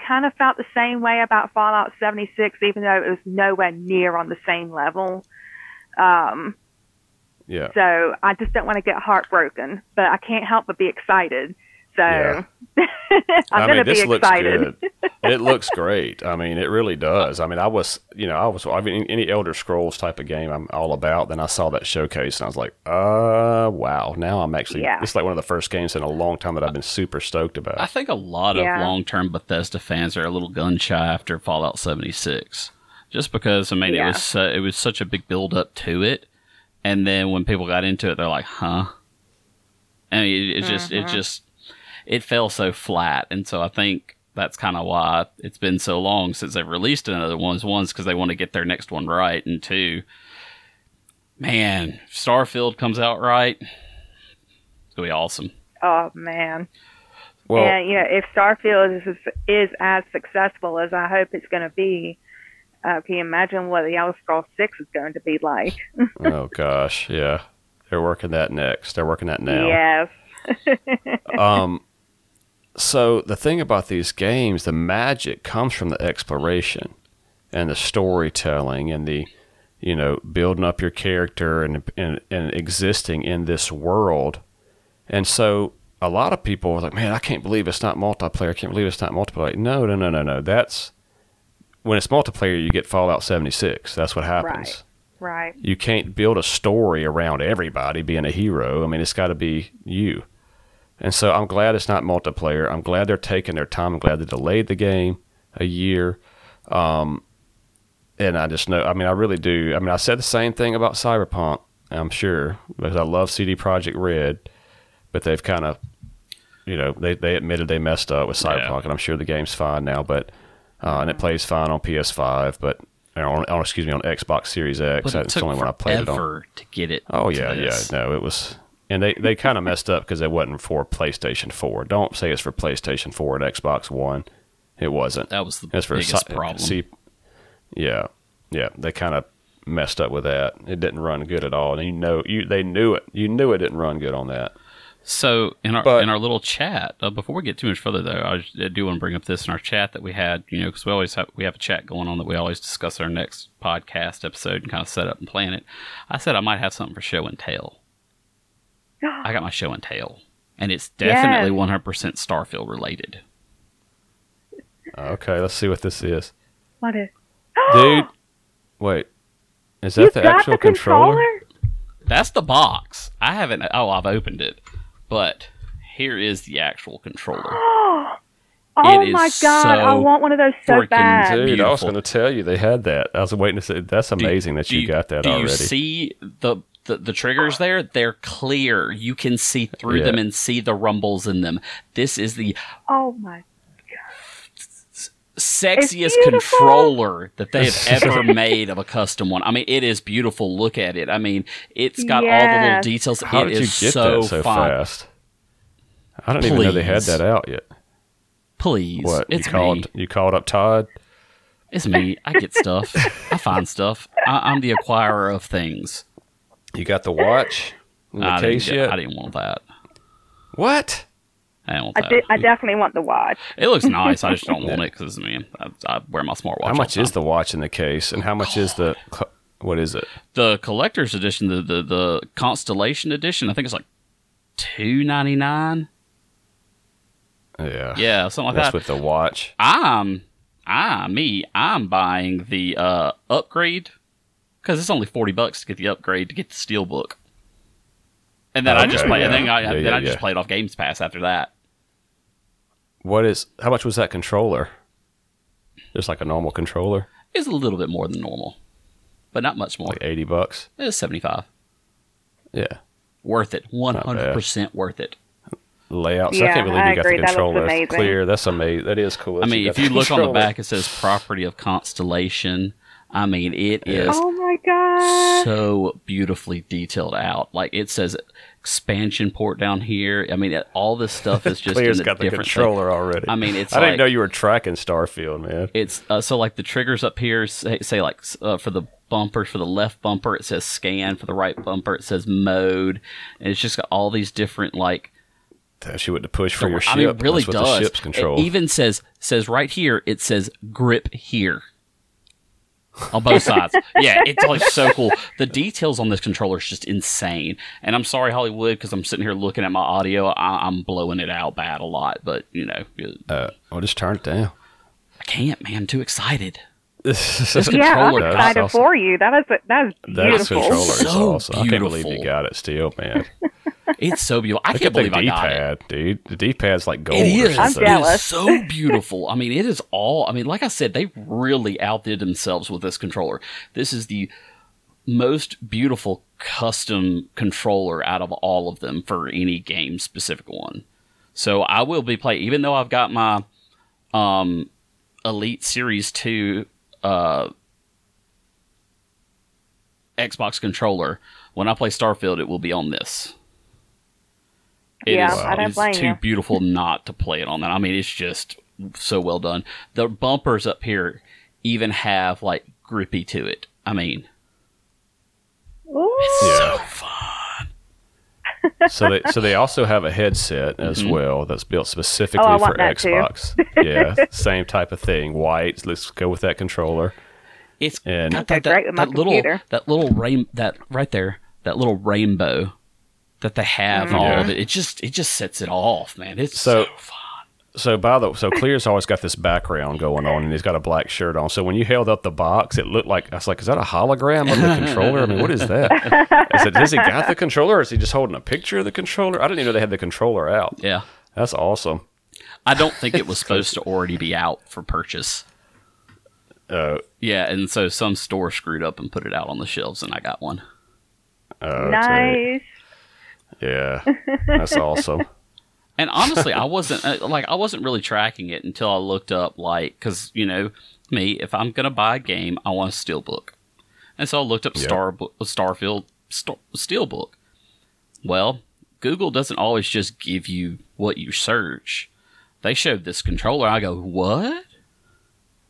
kind of felt the same way about Fallout 76, even though it was nowhere near on the same level. Yeah. So I just don't want to get heartbroken, but I can't help but be excited. So I'm going to be excited. It looks great. I mean, it really does. I mean, I mean, any Elder Scrolls type of game I'm all about. Then I saw that showcase and I was like, wow. Now I'm actually, it's like one of the first games in a long time that I've been super stoked about. I think a lot of long-term Bethesda fans are a little gun shy after Fallout 76, just because, I mean, it was such a big build up to it. And then when people got into it, they're like, huh? I mean, it fell so flat, and so I think that's kind of why it's been so long since they've released another one. One's because they want to get their next one right, and two, man, if Starfield comes out right, it's going to be awesome. Oh, man. Well, if Starfield is as successful as I hope it's going to be, can you imagine what the Elder Scrolls 6 is going to be like? Oh, gosh, yeah. They're working that next. They're working that now. Yes. So the thing about these games, the magic comes from the exploration and the storytelling and the, building up your character and existing in this world. And so a lot of people are like, man, I can't believe it's not multiplayer. I can't believe it's not multiplayer. Like, no. That's when it's multiplayer, you get Fallout 76. That's what happens. Right. You can't build a story around everybody being a hero. I mean, it's got to be you. And so I'm glad it's not multiplayer. I'm glad they're taking their time. I'm glad they delayed the game a year. And I just know, I mean, I really do. I mean, I said the same thing about Cyberpunk, I'm sure, because I love CD Projekt Red, but they've kind of, they admitted they messed up with Cyberpunk, and I'm sure the game's fine now, but, and it plays fine on PS5, but on Xbox Series X. That's the only one I played it on. To get it. Oh, yeah. No, it was... And they kind of messed up because it wasn't for PlayStation 4. Don't say it's for PlayStation 4 and Xbox One. It wasn't. That was the biggest problem. Yeah. They kind of messed up with that. It didn't run good at all. And they knew it. You knew it didn't run good on that. So in our little chat, before we get too much further though, I do want to bring up this in our chat that we had, because we always have a chat going on that we always discuss our next podcast episode and kind of set up and plan it. I said I might have something for show and tell. I got my show and tell, and it's definitely 100% Starfield related. Okay, let's see what this is. What is? Dude, wait, is that the actual controller? That's the box. I haven't. Oh, I've opened it, but here is the actual controller. Oh my God! I want one of those so bad. Dude, I was going to tell you they had that. I was waiting to say that's amazing that you got that already. Do you see the triggers there? They're clear. You can see through them and see the rumbles in them. This is the sexiest controller that they have ever made of a custom one. I mean, it is beautiful. Look at it. I mean, it's got all the little details. How did you get that so fast? I don't even know they had that out yet. Please. What? It's You called up Todd? It's me. I get stuff. I find stuff. I'm the acquirer of things. You got the watch? I didn't want that. What? I definitely want the watch. It looks nice. I just don't want it because, I wear my smartwatch. How much is the watch in the case? And how much is the... What is it? The collector's edition, the Constellation edition, I think it's like $2.99. Yeah. Yeah, something like that. That's with the watch. I'm buying the upgrade because it's only $40 to get the upgrade to get the Steelbook. And then I just played off Games Pass after that. How much was that controller? Just like a normal controller? It's a little bit more than normal, but not much more. Like $80? It was $75. Yeah. Worth it. 100% worth it. Layouts. Yeah, I can't believe you got the controller. That's clear. That's amazing. That is cool. I mean, if you look on the back, it says property of Constellation. I mean, it is. Oh my God. So beautifully detailed out. Like it says expansion port down here. I mean, all this stuff is just Claire's got the controller already. I mean, I didn't know you were tracking Starfield, man. It's so like the triggers up here say like for the bumper, for the left bumper it says scan, for the right bumper it says mode, and it's just got all these different like. That's what to push for your ship. I mean, it really does. The ship's control. It even says right here. It says grip here. On both sides. Yeah, it's like so cool. The details on this controller is just insane. And I'm sorry, Hollywood, because I'm sitting here looking at my audio. I'm blowing it out bad a lot, but, I'll just turn it down. I can't, man. I'm too excited. I'm excited for you. That is beautiful. That controller is so awesome. Beautiful. I can't believe you got it still, man. It's so beautiful. I can't believe I got it. Dude. The D-pad's like gold. It is. I'm jealous. It is so beautiful. I mean, it is all... I mean, like I said, they really outdid themselves with this controller. This is the most beautiful custom controller out of all of them for any game-specific one. So I will be playing... Even though I've got my Elite Series 2 Xbox controller, when I play Starfield, it will be on this. It's too beautiful not to play it on that. I mean, it's just so well done. The bumpers up here even have, like, grippy to it. I mean, ooh. It's so fun. So they also have a headset as well that's built specifically for Xbox. Yeah, same type of thing. White, let's go with that controller. It's got that little rainbow that they have all of it. It just sets it off, man. It's so fun. So Clear's always got this background going on, and he's got a black shirt on. So when you held up the box, it looked like, I was like, is that a hologram on the controller? I mean, what is that? I said, has he got the controller, or is he just holding a picture of the controller? I didn't even know they had the controller out. Yeah. That's awesome. I don't think it was supposed to already be out for purchase. Yeah, and so some store screwed up and put it out on the shelves, and I got one. Nice. Yeah, that's awesome. And honestly, I wasn't really tracking it until I looked up, like, because, me, if I'm going to buy a game, I want a Steelbook. And so I looked up Starfield Steelbook. Well, Google doesn't always just give you what you search. They showed this controller. I go, what?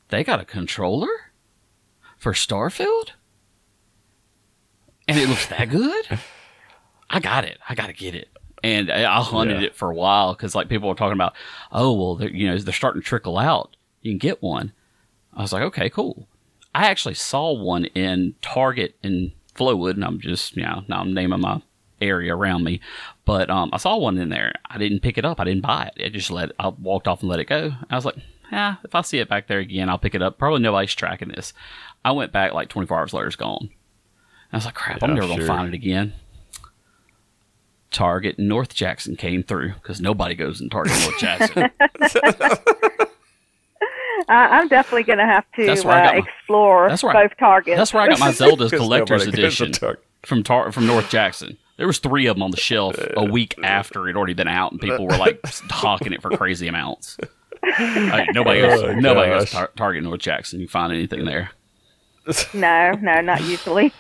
They got a controller for Starfield? And it looks that good? I got it. I got to get it. And I hunted it for a while because, like, people were talking about, oh, well, they're starting to trickle out. You can get one. I was like, okay, cool. I actually saw one in Target in Flowood, and I'm just, now I'm naming my area around me. But I saw one in there. I didn't pick it up. I didn't buy it. I walked off and let it go. I was like, if I see it back there again, I'll pick it up. Probably nobody's tracking this. I went back like 24 hours later, it's gone. I was like, crap, I'm never going to find it again. Target North Jackson came through because nobody goes in Target North Jackson. I'm definitely going to have to explore both Targets. That's where I got my Zelda's Collector's Edition from North Jackson. There was 3 of them on the shelf a week after it had already been out, and people were like hawking it for crazy amounts. Like, nobody goes to Target North Jackson. You find anything there? No, not usually.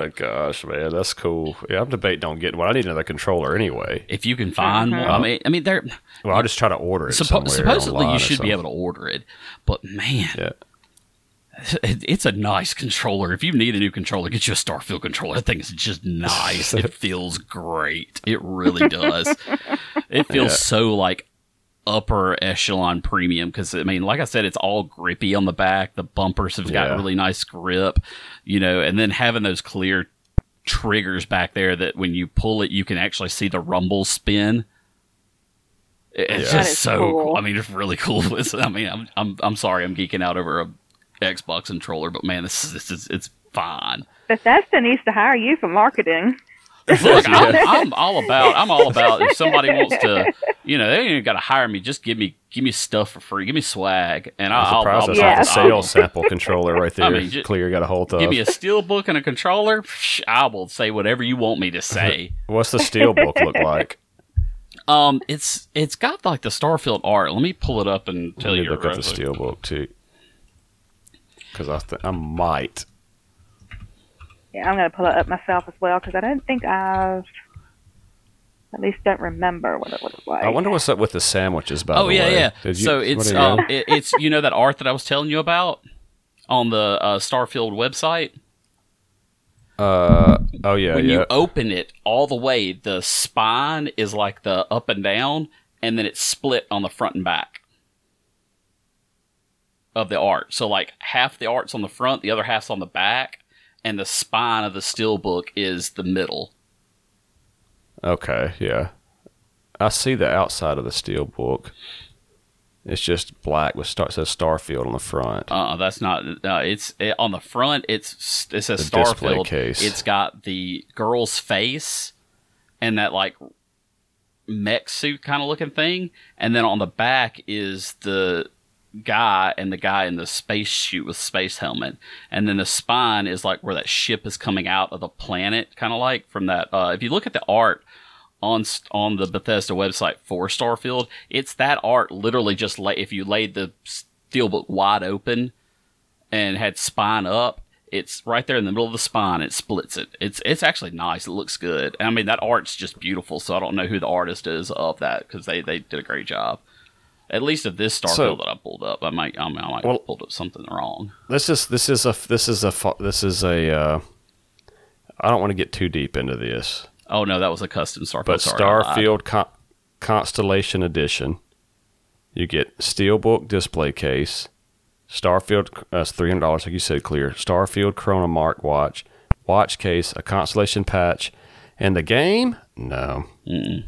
my gosh, man, that's cool. Yeah, I'm debating on getting one. I need another controller anyway. If you can find one, I mean, they're. Well, I'll just try to order it. Supposedly, you should be able to order it, but man, it's a nice controller. If you need a new controller, get you a Starfield controller. That thing's just nice. It feels great. It really does. It feels so like upper echelon premium, because I mean, like I said, it's all grippy on the back. The bumpers have got really nice grip, you know, and then having those clear triggers back there that when you pull it, you can actually see the rumble spin. It's just so cool. I mean, it's really cool. I'm sorry, I'm geeking out over a Xbox controller, but man, it's fine. Bethesda needs to hire you for marketing. Look, I'm all about if somebody wants to, you know, they ain't even got to hire me. Just give me stuff for free. Give me swag, and I'll sample controller right there. I mean, just, clear, got a hold of. Give me a steel book and a controller. I will say whatever you want me to say. What's the steel book look like? It's got like the Starfield art. Let me pull it up and tell you. Look at the steel book too, because I might. Yeah, I'm going to pull it up myself as well, because I don't think I've, at least don't remember what it looks like. I wonder what's up with the sandwiches, by the way. Oh, yeah. So it's you know that art that I was telling you about on the Starfield website? When you open it all the way, the spine is like the up and down, and then it's split on the front and back of the art. So like half the art's on the front, the other half's on the back. And the spine of the steelbook is the middle. Okay, yeah. I see the outside of the steelbook. It's just black with says Starfield on the front. That's not. It's on the front. It says the Starfield case. It's got the girl's face and that like mech suit kind of looking thing, and then on the back is the guy in the space suit with space helmet, and then the spine is like where that ship is coming out of the planet, kind of like from that if you look at the art on the Bethesda website for Starfield, it's that art literally just if you laid the steelbook wide open and had spine up, it's right there in the middle of the spine. It splits it. It's actually nice. It looks good. And I mean, that art's just beautiful, so I don't know who the artist is of that, because they did a great job. At least of this Starfield that I pulled up, I might have pulled up something wrong. I don't want to get too deep into this. Oh no, that was a custom Starfield. But Starfield Constellation Edition, you get steelbook display case, Starfield $300, like you said, clear. Starfield Chronomark watch case, a Constellation patch, and the game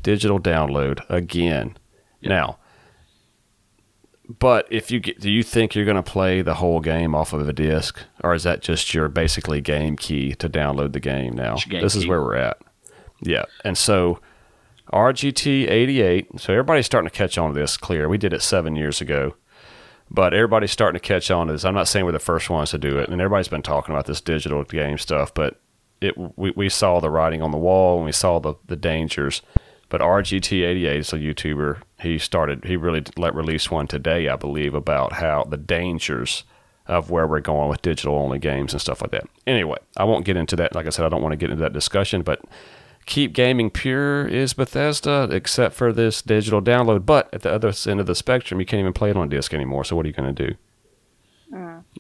digital download again. Yep. Now. But if you do you think you're going to play the whole game off of a disc, or is that just your basically game key to download the game now? This is where we're at. Yeah. And so RGT88, so everybody's starting to catch on to this, clear. We did it 7 years ago, but everybody's starting to catch on to this. I'm not saying we're the first ones to do it, and everybody's been talking about this digital game stuff, but we saw the writing on the wall, and we saw the dangers. But RGT88 is a YouTuber. He released one today, I believe, about how the dangers of where we're going with digital-only games and stuff like that. Anyway, I won't get into that. Like I said, I don't want to get into that discussion, but keep gaming pure is Bethesda, except for this digital download. But at the other end of the spectrum, you can't even play it on disc anymore, so what are you going to do?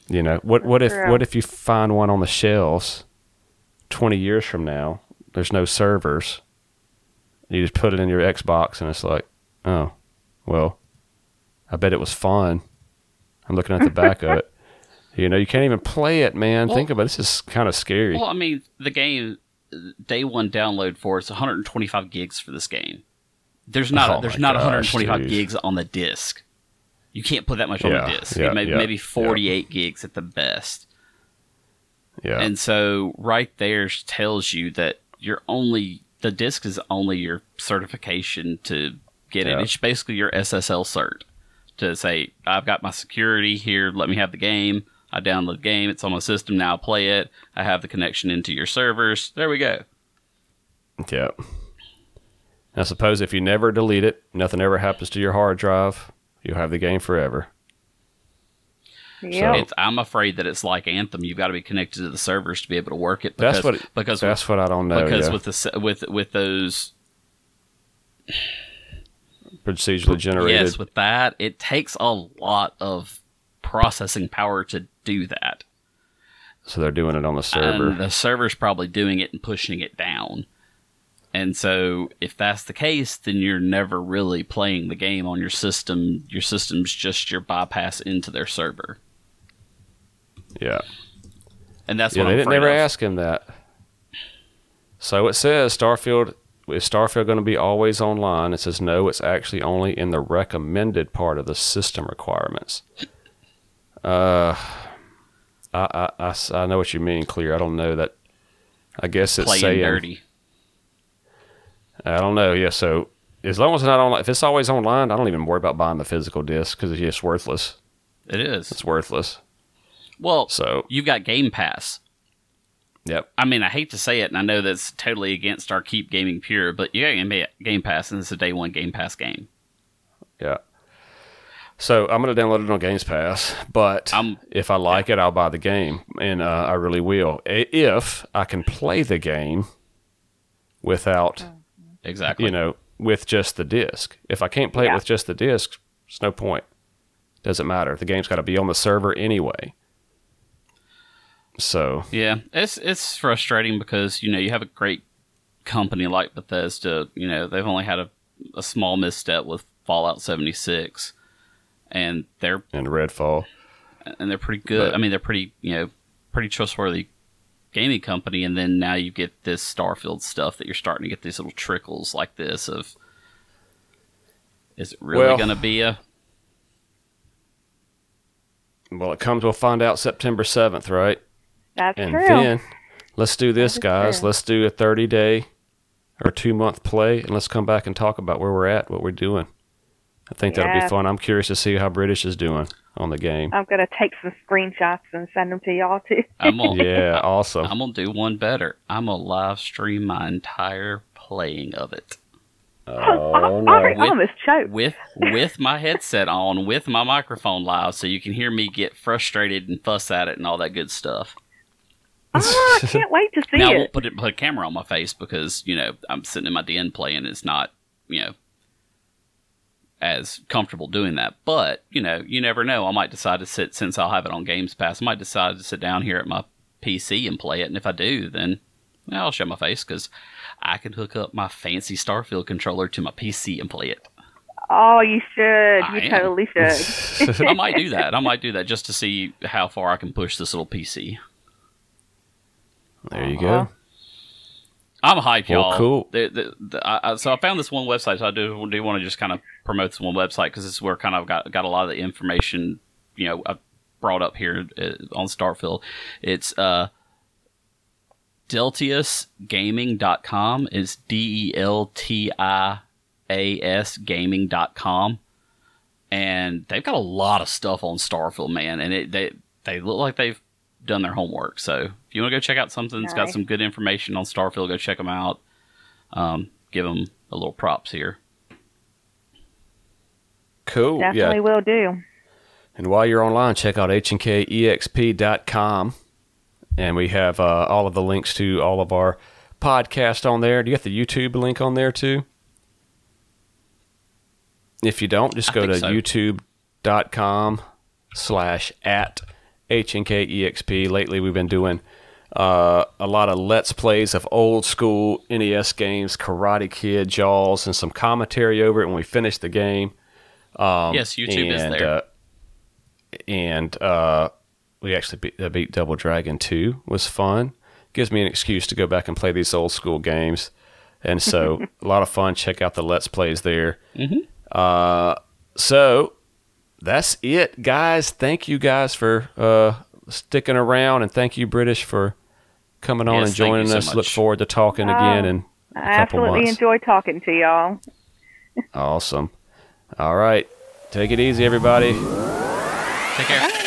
You know, what if you find one on the shelves 20 years from now, there's no servers. You just put it in your Xbox, and it's like, oh, well, I bet it was fun. I'm looking at the back of it. You know, you can't even play it, man. Well, think about it. This is kind of scary. Well, I mean, the game, day one download for it's 125 gigs for this game. There's not 125 gigs on the disc. You can't put that much on the disc. Maybe 48 gigs at the best. Yeah. And so right there tells you that you're only... The disc is only your certification to get it. It's basically your SSL cert to say, I've got my security here. Let me have the game. I download the game. It's on my system. Now I play it. I have the connection into your servers. There we go. Yeah. Now, suppose if you never delete it, nothing ever happens to your hard drive. You'll have the game forever. Yep. So I'm afraid that it's like Anthem. You've got to be connected to the servers to be able to work it. Because, that's what I don't know. Because with those procedurally generated, yes, with that, it takes a lot of processing power to do that. So they're doing it on the server. And the server's probably doing it and pushing it down. And so if that's the case, then you're never really playing the game on your system. Your system's just your bypass into their server. Yeah. And that's what I'm afraid of. They didn't ever ask him that. So it says, is Starfield going to be always online? It says, no, it's actually only in the recommended part of the system requirements. I know what you mean, Clear. I don't know that. I guess it's saying... Playing dirty. I don't know. Yeah, so as long as it's not online, if it's always online, I don't even worry about buying the physical disc because it's just worthless. It is. It's worthless. Well, so you've got Game Pass. Yep. I mean, I hate to say it, and I know that's totally against our Keep Gaming Pure, but you got Game Pass, and it's a day one Game Pass game. Yeah. So I'm going to download it on Games Pass, but if I like it, I'll buy the game, and I really will. If I can play the game without... Exactly. You know, with just the disc. If I can't play it with just the disc, it's no point. Doesn't matter. The game's got to be on the server anyway. So yeah, it's frustrating because you have a great company like Bethesda. You know, they've only had a small misstep with Fallout 76, and Redfall, and they're pretty good. But, I mean, they're pretty trustworthy gaming company, and then now you get this Starfield stuff that you're starting to get these little trickles like this of, is it really going to be a... Well, it comes, we'll find out September 7th, right? That's true. And then, let's do this, guys. True. Let's do a 30-day or 2-month play, and let's come back and talk about where we're at, what we're doing. I think that'll be fun. I'm curious to see how British is doing on the game. I'm going to take some screenshots and send them to y'all, too. Awesome. I'm going to do one better. I'm going to live stream my entire playing of it. I almost choked. With my headset on, with my microphone live, so you can hear me get frustrated and fuss at it and all that good stuff. Oh, I can't wait to see now, it. I won't put a camera on my face because, I'm sitting in my den playing. It's not, as comfortable doing that, but you never know. I might decide to sit, since I'll have it on Games Pass, I might decide to sit down here at my PC and play it, and if I do, then I'll show my face because I can hook up my fancy Starfield controller to my PC and play it. Oh, you should. You totally should. I might do that. Just to see how far I can push this little PC. There you go. I'm hype, y'all. Well, cool. So I found this one website. So I do want to just kind of promote this one website because this is where kind of got a lot of the information I brought up here on Starfield. It's deltiasgaming.com. It's deltiasgaming.com, and they've got a lot of stuff on Starfield, man. And they look like they've done their homework. So if you want to go check out something that's got some good information on Starfield, go check them out. Give them a little props here. Cool. Definitely will do. And while you're online, check out hnkexp.com. And we have all of the links to all of our podcasts on there. Do you have the YouTube link on there too? If you don't, just go to youtube.com/@ HNKEXP. Lately, we've been doing a lot of Let's Plays of old school NES games, Karate Kid, Jaws, and some commentary over it when we finish the game. Yes, YouTube is there. We actually beat Double Dragon 2. Was fun. Gives me an excuse to go back and play these old school games. And so, a lot of fun. Check out the Let's Plays there. Mm-hmm. So... That's it, guys. Thank you guys for sticking around, and thank you, British, for coming on and joining us. So look forward to talking again in a couple months. I absolutely enjoy talking to y'all. Awesome. All right. Take it easy, everybody. Take care.